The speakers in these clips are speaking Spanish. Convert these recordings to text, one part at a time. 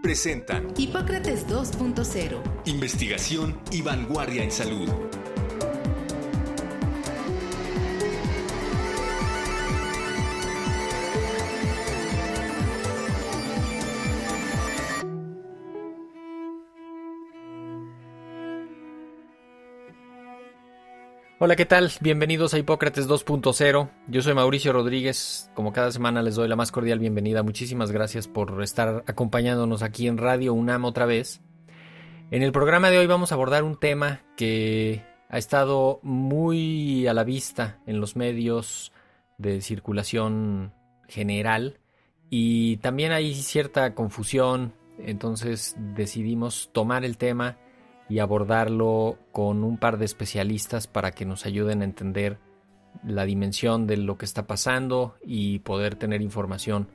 presentan Hipócrates 2.0. Investigación y vanguardia en salud. Hola, ¿qué tal? Bienvenidos a Hipócrates 2.0. Yo soy Mauricio Rodríguez. Como cada semana les doy la más cordial bienvenida. Muchísimas gracias por estar acompañándonos aquí en Radio UNAM otra vez. En el programa de hoy vamos a abordar un tema que ha estado muy a la vista en los medios de circulación general y también hay cierta confusión. Entonces decidimos tomar el tema y abordarlo con un par de especialistas para que nos ayuden a entender la dimensión de lo que está pasando y poder tener información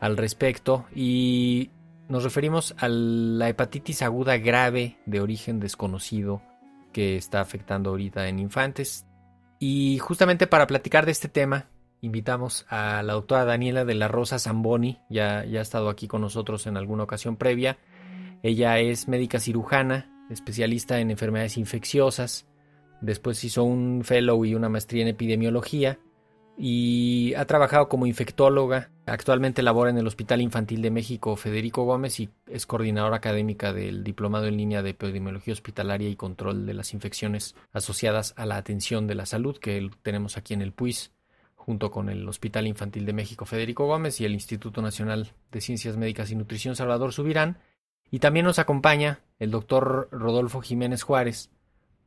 al respecto. Y nos referimos a la hepatitis aguda grave de origen desconocido que está afectando ahorita en infantes. Y justamente para platicar de este tema, invitamos a la doctora Daniela de la Rosa Zamboni. Ya ha estado aquí con nosotros en alguna ocasión previa. Ella es médica cirujana, especialista en enfermedades infecciosas. Después hizo un fellow y una maestría en epidemiología y ha trabajado como infectóloga. Actualmente labora en el Hospital Infantil de México Federico Gómez y es coordinadora académica del Diplomado en Línea de Epidemiología Hospitalaria y Control de las Infecciones Asociadas a la Atención de la Salud, que tenemos aquí en el PUIS, junto con el Hospital Infantil de México Federico Gómez y el Instituto Nacional de Ciencias Médicas y Nutrición Salvador Subirán. Y también nos acompaña el doctor Rodolfo Jiménez Juárez,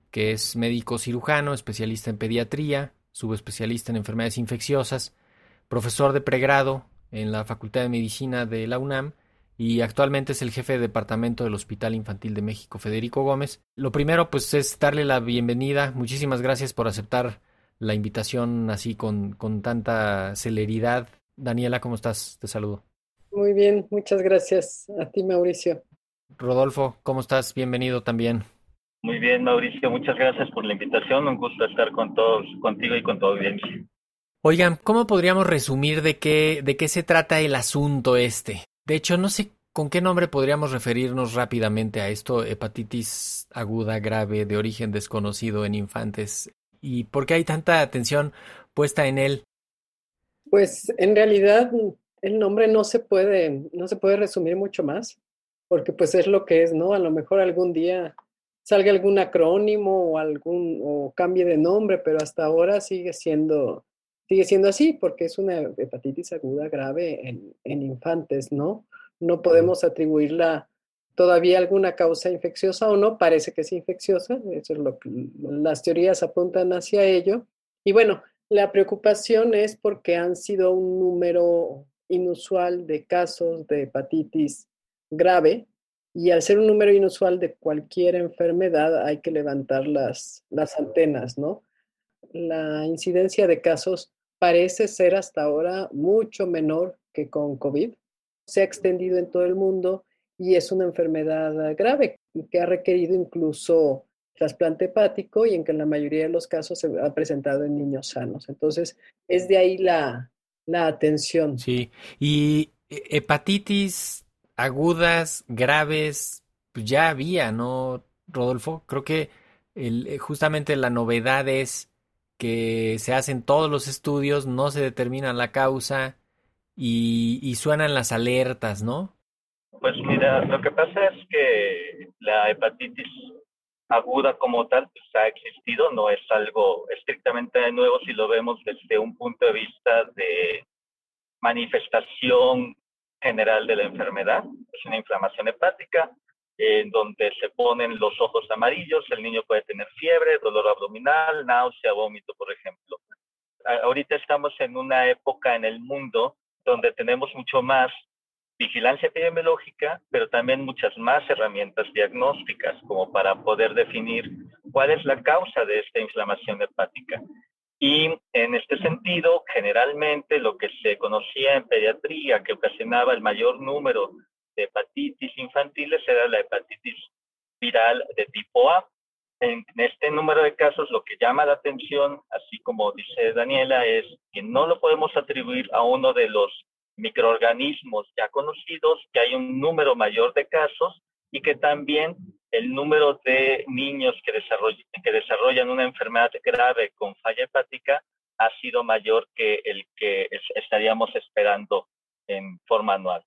que es médico cirujano, especialista en pediatría, subespecialista en enfermedades infecciosas, profesor de pregrado en la Facultad de Medicina de la UNAM y actualmente es el jefe de departamento del Hospital Infantil de México Federico Gómez. Lo primero, pues, es darle la bienvenida. Muchísimas gracias por aceptar la invitación así con tanta celeridad. Daniela, ¿cómo estás? Te saludo. Muy bien, muchas gracias a ti, Mauricio. Rodolfo, ¿cómo estás? Bienvenido también. Muy bien, Mauricio, muchas gracias por la invitación. Un gusto estar con todos, contigo y con tu audiencia. Oigan, ¿cómo podríamos resumir de qué se trata el asunto este? De hecho, no sé con qué nombre podríamos referirnos rápidamente a esto, hepatitis aguda grave de origen desconocido en infantes. ¿Y por qué hay tanta atención puesta en él? Pues, en realidad, el nombre no se puede resumir mucho más, porque pues es lo que es, ¿no? A lo mejor algún día salga algún acrónimo o cambie de nombre, pero hasta ahora sigue siendo así, porque es una hepatitis aguda grave en infantes, ¿no? No podemos atribuirla todavía a alguna causa infecciosa o no, parece que es infecciosa, eso es lo que las teorías apuntan hacia ello. Y bueno, la preocupación es porque han sido un número inusual de casos de hepatitis grave, y al ser un número inusual de cualquier enfermedad hay que levantar las antenas, ¿no? La incidencia de casos parece ser hasta ahora mucho menor que con COVID. Se ha extendido en todo el mundo y es una enfermedad grave que ha requerido incluso trasplante hepático y en que en la mayoría de los casos se ha presentado en niños sanos. Entonces, es de ahí la atención. Sí, y hepatitis agudas, graves, pues ya había, ¿no, Rodolfo? Creo que justamente la novedad es que se hacen todos los estudios, no se determina la causa y suenan las alertas, ¿no? Pues mira, lo que pasa es que la hepatitis aguda como tal pues ha existido, no es algo estrictamente nuevo si lo vemos desde un punto de vista de manifestación general de la enfermedad. Es una inflamación hepática en donde se ponen los ojos amarillos, el niño puede tener fiebre, dolor abdominal, náusea, vómito, por ejemplo. Ahorita estamos en una época en el mundo donde tenemos mucho más vigilancia epidemiológica, pero también muchas más herramientas diagnósticas como para poder definir cuál es la causa de esta inflamación hepática. Y en este sentido, generalmente lo que se conocía en pediatría que ocasionaba el mayor número de hepatitis infantiles era la hepatitis viral de tipo A. En este número de casos lo que llama la atención, así como dice Daniela, es que no lo podemos atribuir a uno de los microorganismos ya conocidos, que hay un número mayor de casos y que también el número de niños que desarrollan una enfermedad grave con falla hepática ha sido mayor que el que estaríamos esperando en forma anual.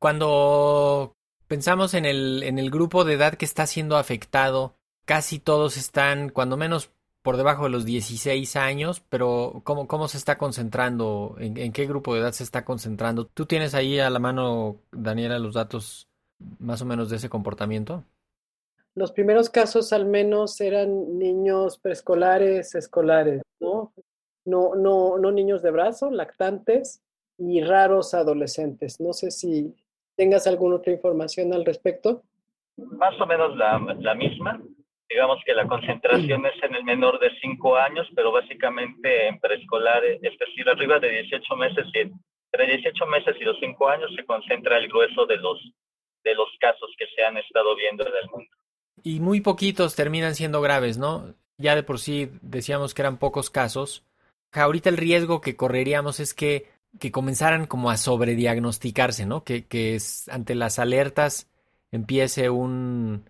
Cuando pensamos en el grupo de edad que está siendo afectado, casi todos están, cuando menos, por debajo de los 16 años, pero ¿cómo se está concentrando? ¿En qué grupo de edad se está concentrando? ¿Tú tienes ahí a la mano, Daniela, los datos más o menos de ese comportamiento? Los primeros casos al menos eran niños preescolares, escolares, ¿no? No niños de brazo, lactantes y raros adolescentes. No sé si tengas alguna otra información al respecto. Más o menos la misma. Digamos que la concentración es en el menor de 5 años, pero básicamente en preescolar, es decir, arriba de 18 meses, entre 18 meses y los 5 años se concentra el grueso de los casos que se han estado viendo en el mundo. Y muy poquitos terminan siendo graves, ¿no? Ya de por sí decíamos que eran pocos casos. Ahorita el riesgo que correríamos es que comenzaran como a sobrediagnosticarse, ¿no? Que ante las alertas empiece un...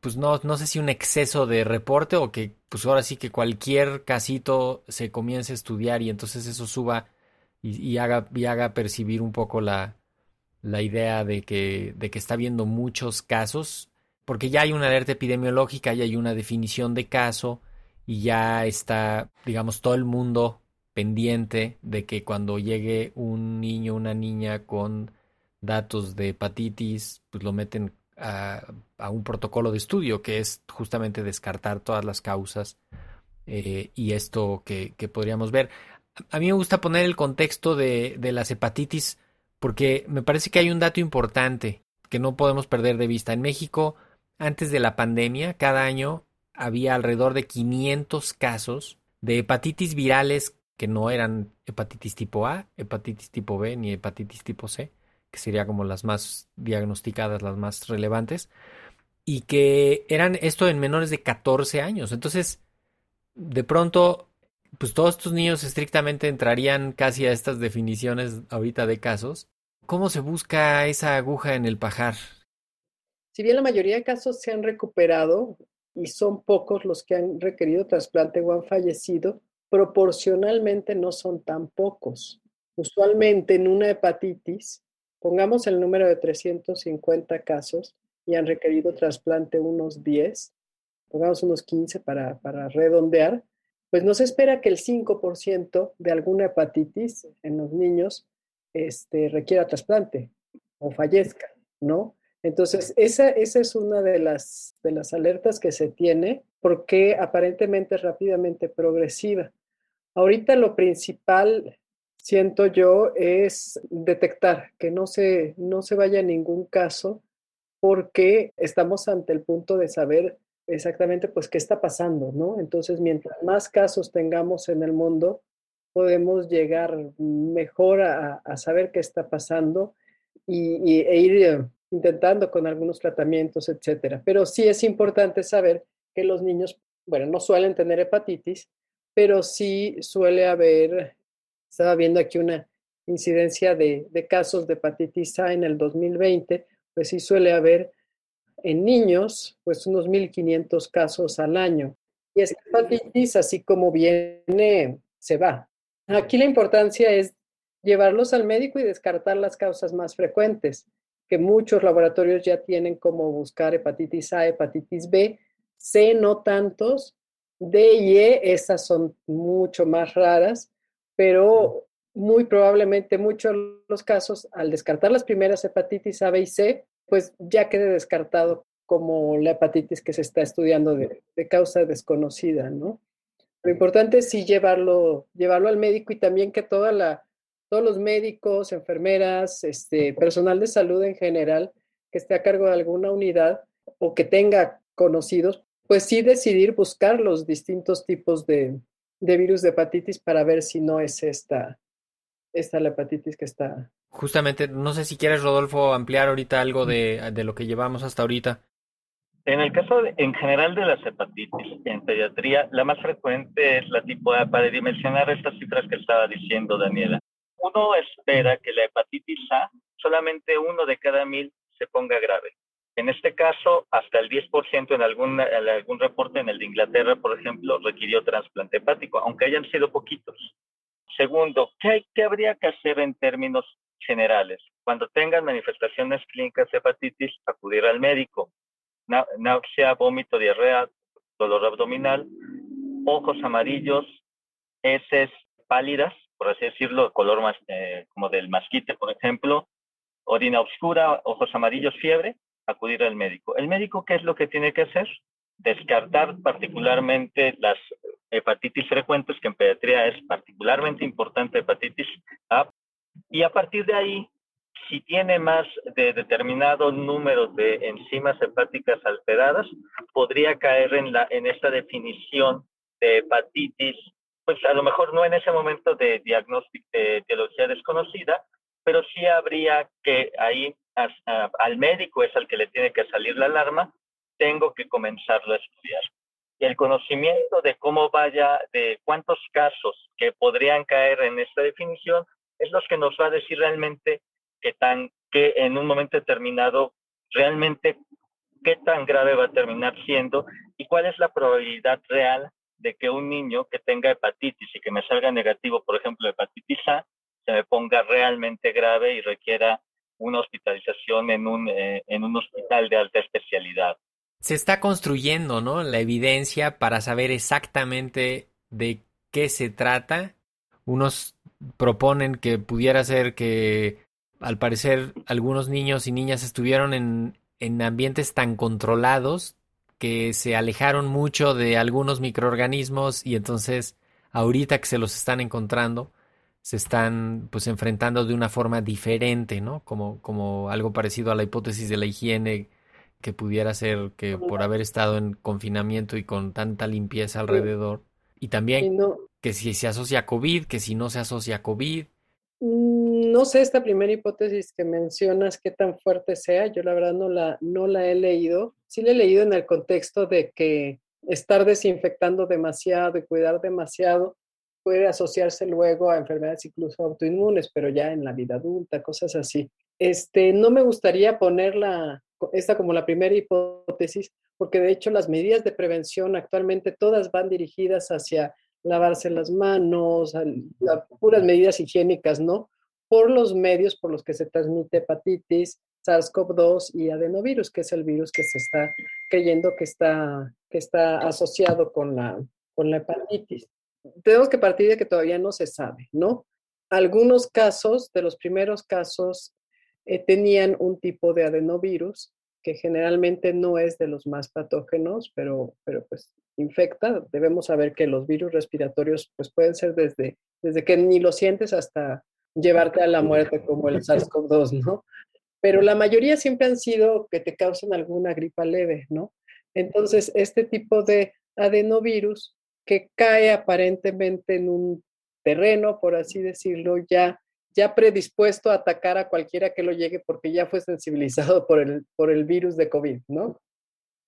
pues no sé si un exceso de reporte o que pues ahora sí que cualquier casito se comience a estudiar y entonces eso suba y haga percibir un poco la idea de que está habiendo muchos casos, porque ya hay una alerta epidemiológica, ya hay una definición de caso y ya está, digamos, todo el mundo pendiente de que cuando llegue un niño o una niña con datos de hepatitis, pues lo meten a un protocolo de estudio que es justamente descartar todas las causas y esto que podríamos ver. A mí me gusta poner el contexto de las hepatitis porque me parece que hay un dato importante que no podemos perder de vista. En México, antes de la pandemia, cada año había alrededor de 500 casos de hepatitis virales que no eran hepatitis tipo A, hepatitis tipo B ni hepatitis tipo C, que sería como las más diagnosticadas, las más relevantes, y que eran esto en menores de 14 años. Entonces, de pronto, pues todos estos niños estrictamente entrarían casi a estas definiciones ahorita de casos. ¿Cómo se busca esa aguja en el pajar? Si bien la mayoría de casos se han recuperado y son pocos los que han requerido trasplante o han fallecido, proporcionalmente no son tan pocos. Usualmente en una hepatitis, pongamos el número de 350 casos y han requerido trasplante unos 10, pongamos unos 15 para redondear, pues no se espera que el 5% de alguna hepatitis en los niños requiera trasplante o fallezca, ¿no? Entonces, esa es una de las alertas que se tiene porque aparentemente es rápidamente progresiva. Ahorita lo principal, siento yo, es detectar que no se vaya ningún caso porque estamos ante el punto de saber exactamente pues qué está pasando, ¿no? Entonces, mientras más casos tengamos en el mundo, podemos llegar mejor a saber qué está pasando e ir intentando con algunos tratamientos, etcétera. Pero sí es importante saber que los niños, bueno, no suelen tener hepatitis, pero sí suele haber... Estaba viendo aquí una incidencia de casos de hepatitis A en el 2020, pues sí suele haber en niños pues unos 1,500 casos al año. Y esta hepatitis, así como viene, se va. Aquí la importancia es llevarlos al médico y descartar las causas más frecuentes, que muchos laboratorios ya tienen como buscar hepatitis A, hepatitis B, C no tantos, D y E, esas son mucho más raras, pero muy probablemente muchos los casos, al descartar las primeras hepatitis A, B y C, pues ya quede descartado como la hepatitis que se está estudiando de causa desconocida, ¿no? Lo importante es sí llevarlo al médico y también que toda la, todos los médicos, enfermeras, personal de salud en general que esté a cargo de alguna unidad o que tenga conocidos, pues sí decidir buscar los distintos tipos de virus de hepatitis para ver si no es esta la hepatitis que está. Justamente, no sé si quieres, Rodolfo, ampliar ahorita algo de lo que llevamos hasta ahorita. En el caso en general de las hepatitis en pediatría, la más frecuente es la tipo A, para dimensionar estas cifras que estaba diciendo Daniela. Uno espera que la hepatitis A, solamente 1 de cada 1000 se ponga grave. En este caso, hasta el 10% en algún reporte, en el de Inglaterra, por ejemplo, requirió trasplante hepático, aunque hayan sido poquitos. Segundo, ¿qué habría que hacer en términos generales? Cuando tengan manifestaciones clínicas de hepatitis, acudir al médico. Náusea, vómito, diarrea, dolor abdominal, ojos amarillos, heces pálidas, por así decirlo, color más, como del masquite, por ejemplo, orina oscura, ojos amarillos, fiebre, acudir al médico. ¿El médico qué es lo que tiene que hacer? Descartar particularmente las hepatitis frecuentes, que en pediatría es particularmente importante hepatitis A, y a partir de ahí, si tiene más de determinado número de enzimas hepáticas alteradas, podría caer en esta definición de hepatitis, pues a lo mejor no en ese momento de diagnóstico de etiología desconocida, pero sí habría que ahí al médico es al que le tiene que salir la alarma, tengo que comenzarlo a estudiar. Y el conocimiento de cómo vaya, de cuántos casos que podrían caer en esta definición, es los que nos va a decir realmente que en un momento determinado realmente qué tan grave va a terminar siendo y cuál es la probabilidad real de que un niño que tenga hepatitis y que me salga negativo, por ejemplo, hepatitis A, se me ponga realmente grave y requiera una hospitalización en un hospital de alta especialidad. Se está construyendo, ¿no?, la evidencia para saber exactamente de qué se trata. Unos proponen que pudiera ser que al parecer algunos niños y niñas estuvieron en ambientes tan controlados que se alejaron mucho de algunos microorganismos y entonces ahorita que se los están encontrando se están pues enfrentando de una forma diferente, ¿no? Como algo parecido a la hipótesis de la higiene, que pudiera ser que por haber estado en confinamiento y con tanta limpieza alrededor, y también que si se asocia a COVID, que si no se asocia a COVID. No sé esta primera hipótesis que mencionas qué tan fuerte sea, yo la verdad no la he leído. Sí la he leído en el contexto de que estar desinfectando demasiado y cuidar demasiado puede asociarse luego a enfermedades incluso autoinmunes, pero ya en la vida adulta, cosas así. No me gustaría poner esta como la primera hipótesis, porque de hecho las medidas de prevención actualmente todas van dirigidas hacia lavarse las manos, a puras medidas higiénicas, ¿no? Por los medios por los que se transmite hepatitis, SARS-CoV-2 y adenovirus, que es el virus que se está creyendo que está asociado con la hepatitis. Tenemos que partir de que todavía no se sabe, ¿no? Algunos casos, de los primeros casos, tenían un tipo de adenovirus que generalmente no es de los más patógenos, pero pues infecta. Debemos saber que los virus respiratorios pues pueden ser desde que ni lo sientes hasta llevarte a la muerte como el SARS-CoV-2, ¿no? Pero la mayoría siempre han sido que te causan alguna gripa leve, ¿no? Entonces, este tipo de adenovirus que cae aparentemente en un terreno, por así decirlo, ya predispuesto a atacar a cualquiera que lo llegue porque ya fue sensibilizado por el virus de COVID, ¿no?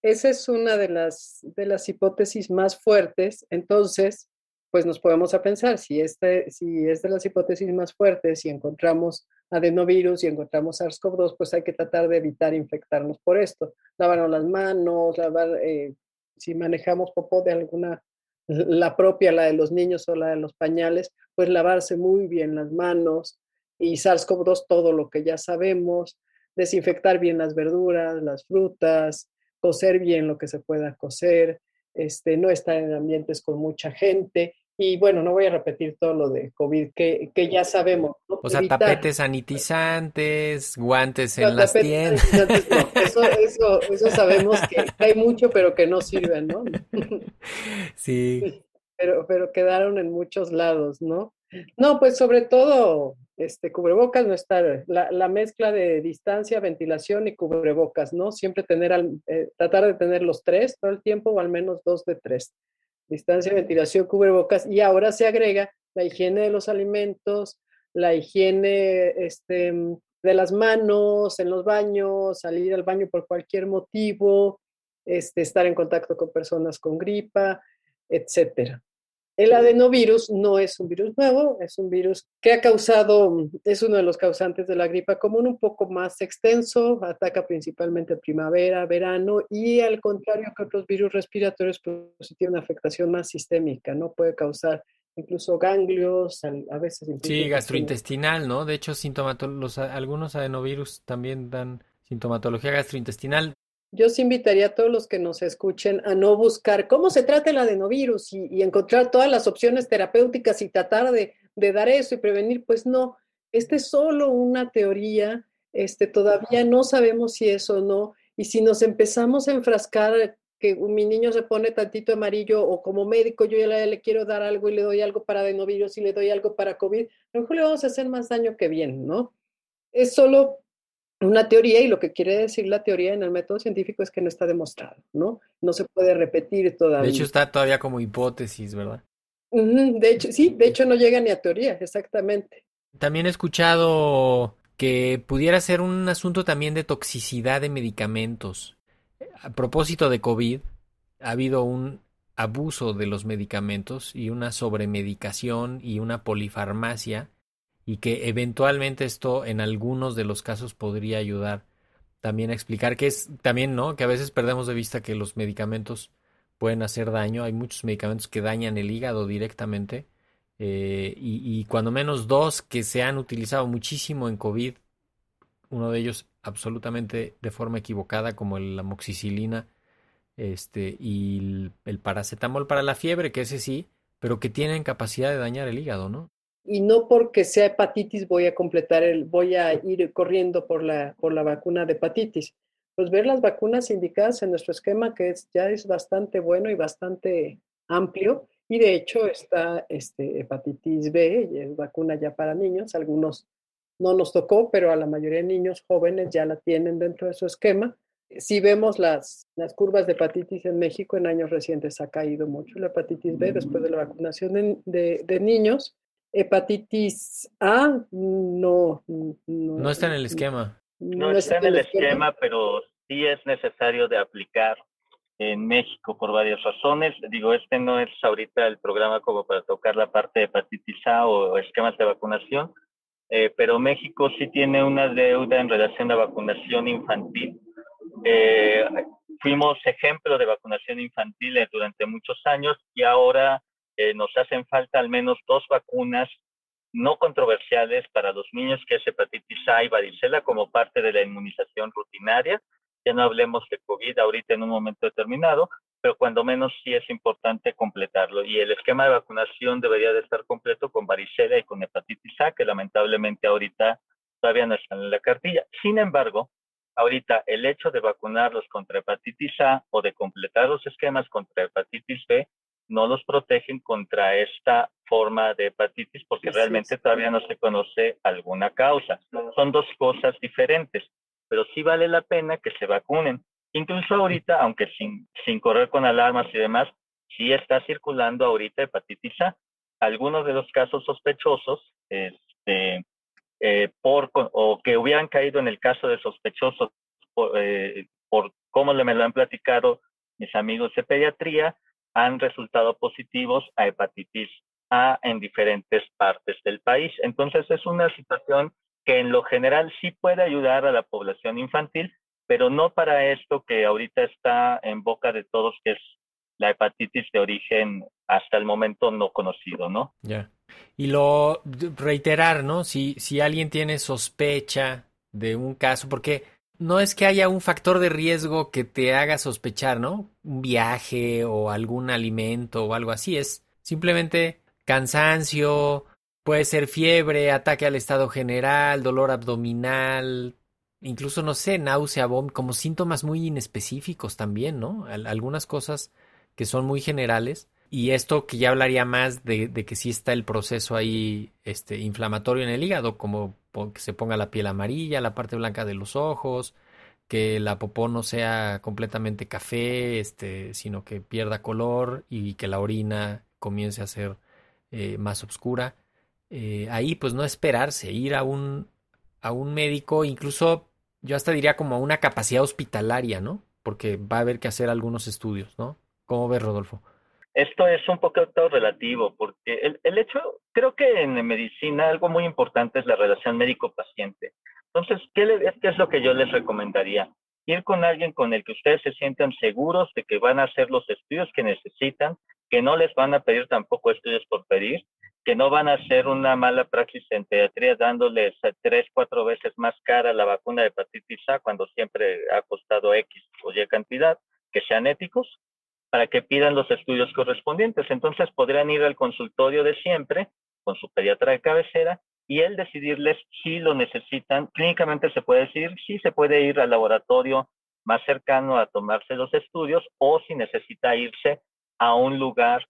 Esa es una de las hipótesis más fuertes. Entonces, pues nos podemos a pensar, si es de las hipótesis más fuertes, si encontramos adenovirus, si encontramos SARS-CoV-2, pues hay que tratar de evitar infectarnos por esto. Lavarnos las manos, si manejamos popó de alguna, la propia, la de los niños o la de los pañales, pues lavarse muy bien las manos, y SARS-CoV-2 todo lo que ya sabemos, desinfectar bien las verduras, las frutas, cocer bien lo que se pueda cocer, no estar en ambientes con mucha gente, y bueno, no voy a repetir todo lo de COVID que ya sabemos, ¿no? O sea, evitar tapetes sanitizantes, guantes en las tiendas. No, eso sabemos que hay mucho, pero que no sirven, ¿no? Sí. Pero quedaron en muchos lados, ¿no? No, pues sobre todo cubrebocas, no estar, la mezcla de distancia, ventilación y cubrebocas, ¿no? Siempre tener, tratar de tener los tres todo el tiempo o al menos dos de tres. Distancia, ventilación, cubrebocas, y ahora se agrega la higiene de los alimentos, la higiene de las manos, en los baños, salir al baño por cualquier motivo, estar en contacto con personas con gripa, etcétera. El adenovirus no es un virus nuevo, es un virus que ha causado, es uno de los causantes de la gripa común, un poco más extenso, ataca principalmente primavera, verano, y al contrario que otros virus respiratorios, pues tiene una afectación más sistémica, ¿no? Puede causar incluso ganglios, a veces... Sí, gastrointestinal, ¿no? De hecho, algunos adenovirus también dan sintomatología gastrointestinal. Yo os invitaría a todos los que nos escuchen a no buscar cómo se trata el adenovirus y encontrar todas las opciones terapéuticas y tratar de dar eso y prevenir. Pues no, es solo una teoría, todavía no sabemos si es o no, y si nos empezamos a enfrascar que mi niño se pone tantito amarillo o como médico yo ya le quiero dar algo y le doy algo para adenovirus y le doy algo para COVID, a lo mejor le vamos a hacer más daño que bien, ¿no? Es solo... una teoría, y lo que quiere decir la teoría en el método científico es que no está demostrado, ¿no? No se puede repetir todavía. De hecho, está todavía como hipótesis, ¿verdad? De hecho, sí, de hecho no llega ni a teoría, exactamente. También he escuchado que pudiera ser un asunto también de toxicidad de medicamentos. A propósito de COVID, ha habido un abuso de los medicamentos y una sobremedicación y una polifarmacia, y que eventualmente esto en algunos de los casos podría ayudar también a explicar que es también, ¿no? Que a veces perdemos de vista que los medicamentos pueden hacer daño. Hay muchos medicamentos que dañan el hígado directamente y cuando menos dos que se han utilizado muchísimo en COVID, uno de ellos absolutamente de forma equivocada como la amoxicilina y el paracetamol para la fiebre, que ese sí, pero que tienen capacidad de dañar el hígado, ¿no? Y no porque sea hepatitis voy a ir corriendo por la vacuna de hepatitis. Pues ver las vacunas indicadas en nuestro esquema, que ya es bastante bueno y bastante amplio, y de hecho está hepatitis B, y es vacuna ya para niños. Algunos no nos tocó, pero a la mayoría de niños jóvenes ya la tienen dentro de su esquema. Si vemos las curvas de hepatitis en México, en años recientes ha caído mucho la hepatitis B después de la vacunación de niños. Hepatitis A no está en el esquema. No está en el esquema, pero sí es necesario de aplicar en México por varias razones. Digo, no es ahorita el programa como para tocar la parte de hepatitis A o esquemas de vacunación, pero México sí tiene una deuda en relación a vacunación infantil. Fuimos ejemplo de vacunación infantil durante muchos años y ahora... nos hacen falta al menos dos vacunas no controversiales para los niños, que es hepatitis A y varicela, como parte de la inmunización rutinaria. Ya no hablemos de COVID ahorita en un momento determinado, pero cuando menos sí es importante completarlo. Y el esquema de vacunación debería de estar completo con varicela y con hepatitis A, que lamentablemente ahorita todavía no están en la cartilla. Sin embargo, ahorita el hecho de vacunarlos contra hepatitis A o de completar los esquemas contra hepatitis B no los protegen contra esta forma de hepatitis porque realmente todavía no se conoce alguna causa. Son dos cosas diferentes, pero sí vale la pena que se vacunen. Incluso ahorita, aunque sin correr con alarmas y demás, sí está circulando ahorita hepatitis A. Algunos de los casos sospechosos o que hubieran caído en el caso de sospechosos por cómo me lo han platicado mis amigos de pediatría, han resultado positivos a hepatitis A en diferentes partes del país. Entonces es una situación que en lo general sí puede ayudar a la población infantil, pero no para esto que ahorita está en boca de todos, que es la hepatitis de origen hasta el momento no conocido, ¿no? Ya. Y lo reiterar, ¿no? Si alguien tiene sospecha de un caso, porque... no es que haya un factor de riesgo que te haga sospechar, ¿no? Un viaje o algún alimento o algo así. Es simplemente cansancio, puede ser fiebre, ataque al estado general, dolor abdominal, incluso, no sé, náusea, vómito, como síntomas muy inespecíficos también, ¿no? Algunas cosas que son muy generales Y esto que ya hablaría más de que sí está el proceso ahí inflamatorio en el hígado, como que se ponga la piel amarilla, la parte blanca de los ojos, que la popó no sea completamente café, sino que pierda color y que la orina comience a ser más oscura. Ahí pues no esperarse, ir a un médico, incluso yo hasta diría como a una capacidad hospitalaria, ¿no? Porque va a haber que hacer algunos estudios, ¿no? ¿Cómo ves, Rodolfo? Esto es un poco todo relativo, porque el hecho, creo que en medicina algo muy importante es la relación médico-paciente. Entonces, ¿qué es lo que yo les recomendaría? Ir con alguien con el que ustedes se sientan seguros de que van a hacer los estudios que necesitan, que no les van a pedir tampoco estudios por pedir, que no van a hacer una mala praxis en pediatría dándoles 3-4 veces más cara la vacuna de hepatitis A cuando siempre ha costado X o Y cantidad, que sean éticos, para que pidan los estudios correspondientes. Entonces podrían ir al consultorio de siempre con su pediatra de cabecera y él decidirles si lo necesitan. Clínicamente se puede decidir si se puede ir al laboratorio más cercano a tomarse los estudios o si necesita irse a un lugar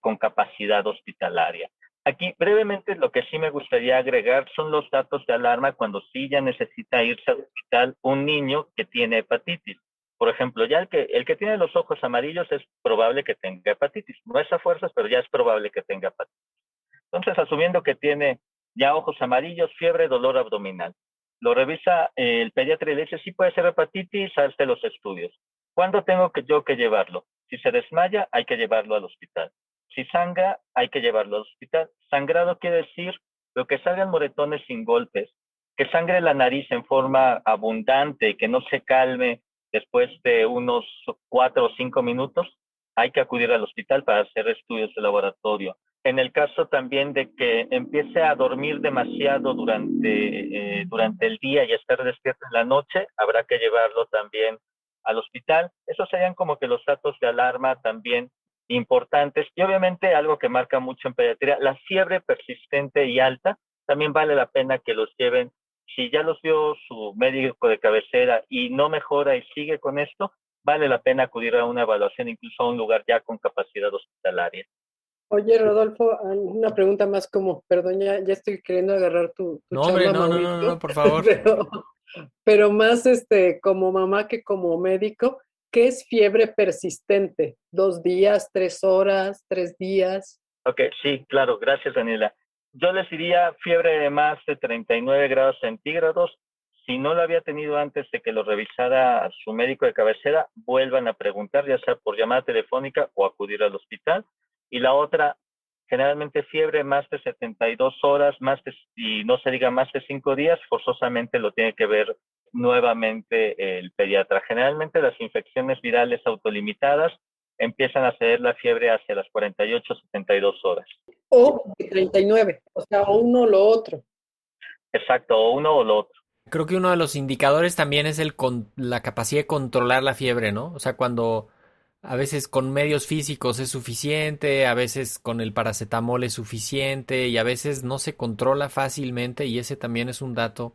con capacidad hospitalaria. Aquí brevemente lo que sí me gustaría agregar son los datos de alarma cuando sí ya necesita irse al hospital un niño que tiene hepatitis. Por ejemplo, ya el que tiene los ojos amarillos es probable que tenga hepatitis. No es a fuerzas, pero ya es probable que tenga hepatitis. Entonces, asumiendo que tiene ya ojos amarillos, fiebre, dolor abdominal, lo revisa el pediatra y le dice, sí puede ser hepatitis, hazte los estudios. ¿Cuándo tengo yo que llevarlo? Si se desmaya, hay que llevarlo al hospital. Si sangra, hay que llevarlo al hospital. Sangrado quiere decir lo que salgan moretones sin golpes, que sangre la nariz en forma abundante, que no se calme. Después de unos 4 o 5 minutos, hay que acudir al hospital para hacer estudios de laboratorio. En el caso también de que empiece a dormir demasiado durante el día y estar despierto en la noche, habrá que llevarlo también al hospital. Esos serían como que los datos de alarma también importantes. Y obviamente algo que marca mucho en pediatría, la fiebre persistente y alta, también vale la pena que los lleven. Si ya los vio su médico de cabecera y no mejora y sigue con esto, vale la pena acudir a una evaluación, incluso a un lugar ya con capacidad hospitalaria. Oye, Rodolfo, una pregunta más como, perdón, ya estoy queriendo agarrar tu no, charla, hombre, no, por favor. Pero más como mamá que como médico, ¿qué es fiebre persistente? 2 días, 3 horas, 3 días? Okay, sí, claro, gracias, Daniela. Yo les diría fiebre de más de 39 grados centígrados. Si no la había tenido antes de que lo revisara su médico de cabecera, vuelvan a preguntar, ya sea por llamada telefónica o acudir al hospital. Y la otra, generalmente fiebre más de 72 horas, y no se diga más de 5 días, forzosamente lo tiene que ver nuevamente el pediatra. Generalmente las infecciones virales autolimitadas empiezan a ceder la fiebre hacia las 48, 72 horas. O 39, o sea, uno o lo otro. Exacto, o uno o lo otro. Creo que uno de los indicadores también es la capacidad de controlar la fiebre, ¿no? O sea, cuando a veces con medios físicos es suficiente, a veces con el paracetamol es suficiente y a veces no se controla fácilmente, y ese también es un dato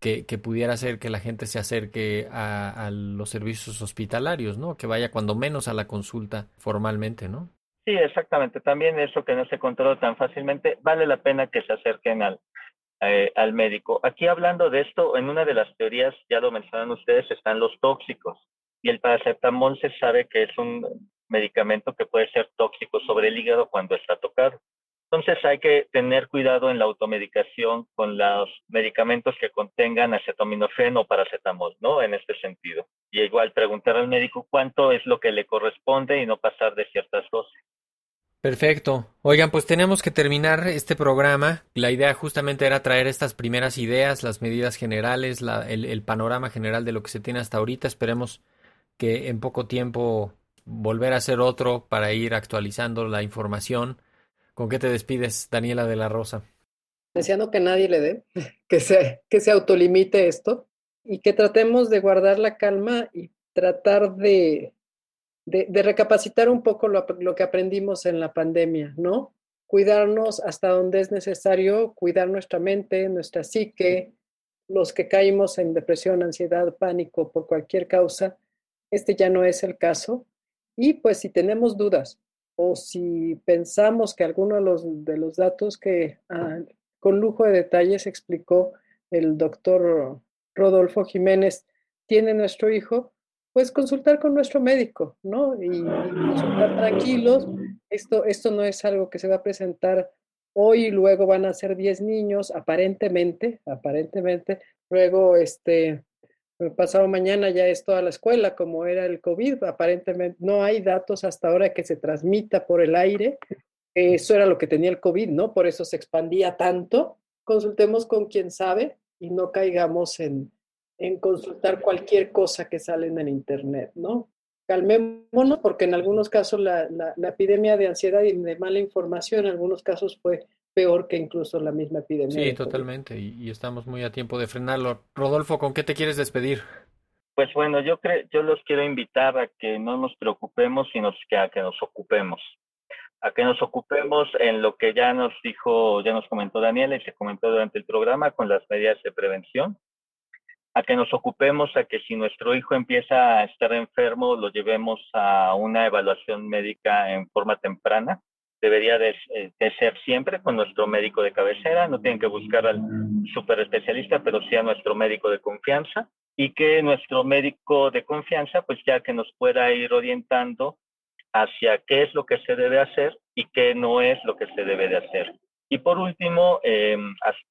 que pudiera hacer que la gente se acerque a los servicios hospitalarios, ¿no? Que vaya cuando menos a la consulta formalmente, ¿no? Sí, exactamente. También eso que no se controla tan fácilmente, vale la pena que se acerquen al médico. Aquí hablando de esto, en una de las teorías, ya lo mencionan ustedes, están los tóxicos. Y el paracetamol se sabe que es un medicamento que puede ser tóxico sobre el hígado cuando está tocado. Entonces hay que tener cuidado en la automedicación con los medicamentos que contengan acetaminofén o paracetamol, ¿no? En este sentido. Y igual preguntar al médico cuánto es lo que le corresponde y no pasar de ciertas dosis. Perfecto. Oigan, pues tenemos que terminar este programa. La idea justamente era traer estas primeras ideas, las medidas generales, el panorama general de lo que se tiene hasta ahorita. Esperemos que en poco tiempo volver a hacer otro para ir actualizando la información. ¿Con qué te despides, Daniela de la Rosa? Deseando que nadie le dé, que se autolimite esto y que tratemos de guardar la calma y tratar de recapacitar un poco lo que aprendimos en la pandemia, ¿no? Cuidarnos hasta donde es necesario, cuidar nuestra mente, nuestra psique, los que caímos en depresión, ansiedad, pánico por cualquier causa. Este ya no es el caso. Y pues si tenemos dudas, o si pensamos que alguno de los datos que con lujo de detalles explicó el doctor Rodolfo Jiménez tiene nuestro hijo, pues consultar con nuestro médico, ¿no? Y consultar tranquilos. Esto no es algo que se va a presentar hoy y luego van a ser 10 niños, aparentemente, luego pasado mañana ya es toda la escuela, como era el COVID, aparentemente no hay datos hasta ahora que se transmita por el aire. Eso era lo que tenía el COVID, ¿no? Por eso se expandía tanto. Consultemos con quien sabe y no caigamos en consultar cualquier cosa que sale en el internet, ¿no? Calmémonos, porque en algunos casos la epidemia de ansiedad y de mala información, en algunos casos fue peor que incluso la misma epidemia. Sí, totalmente, y estamos muy a tiempo de frenarlo. Rodolfo, ¿con qué te quieres despedir? Pues bueno, yo los quiero invitar a que no nos preocupemos, sino a que nos ocupemos. A que nos ocupemos en lo que ya nos comentó Daniela y se comentó durante el programa con las medidas de prevención. A que nos ocupemos, a que si nuestro hijo empieza a estar enfermo, lo llevemos a una evaluación médica en forma temprana. Debería de ser siempre con nuestro médico de cabecera, no tienen que buscar al superespecialista, pero sí a nuestro médico de confianza, y que nuestro médico de confianza, pues ya que nos pueda ir orientando hacia qué es lo que se debe hacer y qué no es lo que se debe de hacer. Y por último,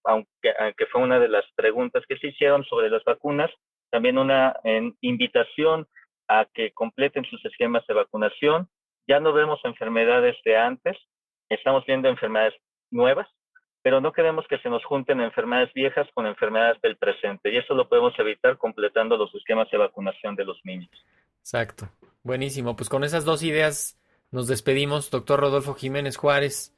aunque fue una de las preguntas que se hicieron sobre las vacunas, también una invitación a que completen sus esquemas de vacunación. Ya no vemos enfermedades de antes, estamos viendo enfermedades nuevas, pero no queremos que se nos junten enfermedades viejas con enfermedades del presente, y eso lo podemos evitar completando los esquemas de vacunación de los niños. Exacto. Buenísimo. Pues con esas dos ideas nos despedimos. Doctor Rodolfo Jiménez Juárez,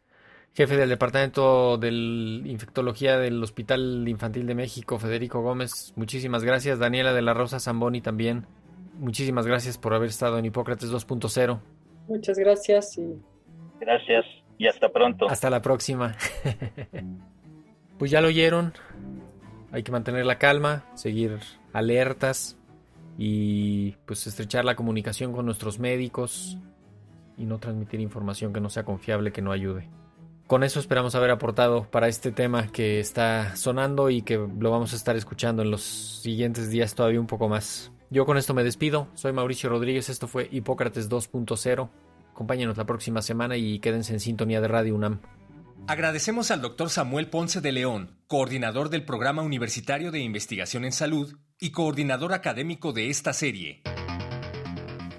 jefe del Departamento de Infectología del Hospital Infantil de México Federico Gómez, muchísimas gracias. Daniela de la Rosa Zamboni también, muchísimas gracias por haber estado en Hipócrates 2.0. Muchas gracias. Gracias y hasta pronto. Hasta la próxima. Pues ya lo oyeron, hay que mantener la calma, seguir alertas y pues estrechar la comunicación con nuestros médicos y no transmitir información que no sea confiable, que no ayude. Con eso esperamos haber aportado para este tema que está sonando y que lo vamos a estar escuchando en los siguientes días todavía un poco más. Yo con esto me despido, soy Mauricio Rodríguez, esto fue Hipócrates 2.0. Acompáñenos la próxima semana y quédense en sintonía de Radio UNAM. Agradecemos al Dr. Samuel Ponce de León, coordinador del Programa Universitario de Investigación en Salud y coordinador académico de esta serie.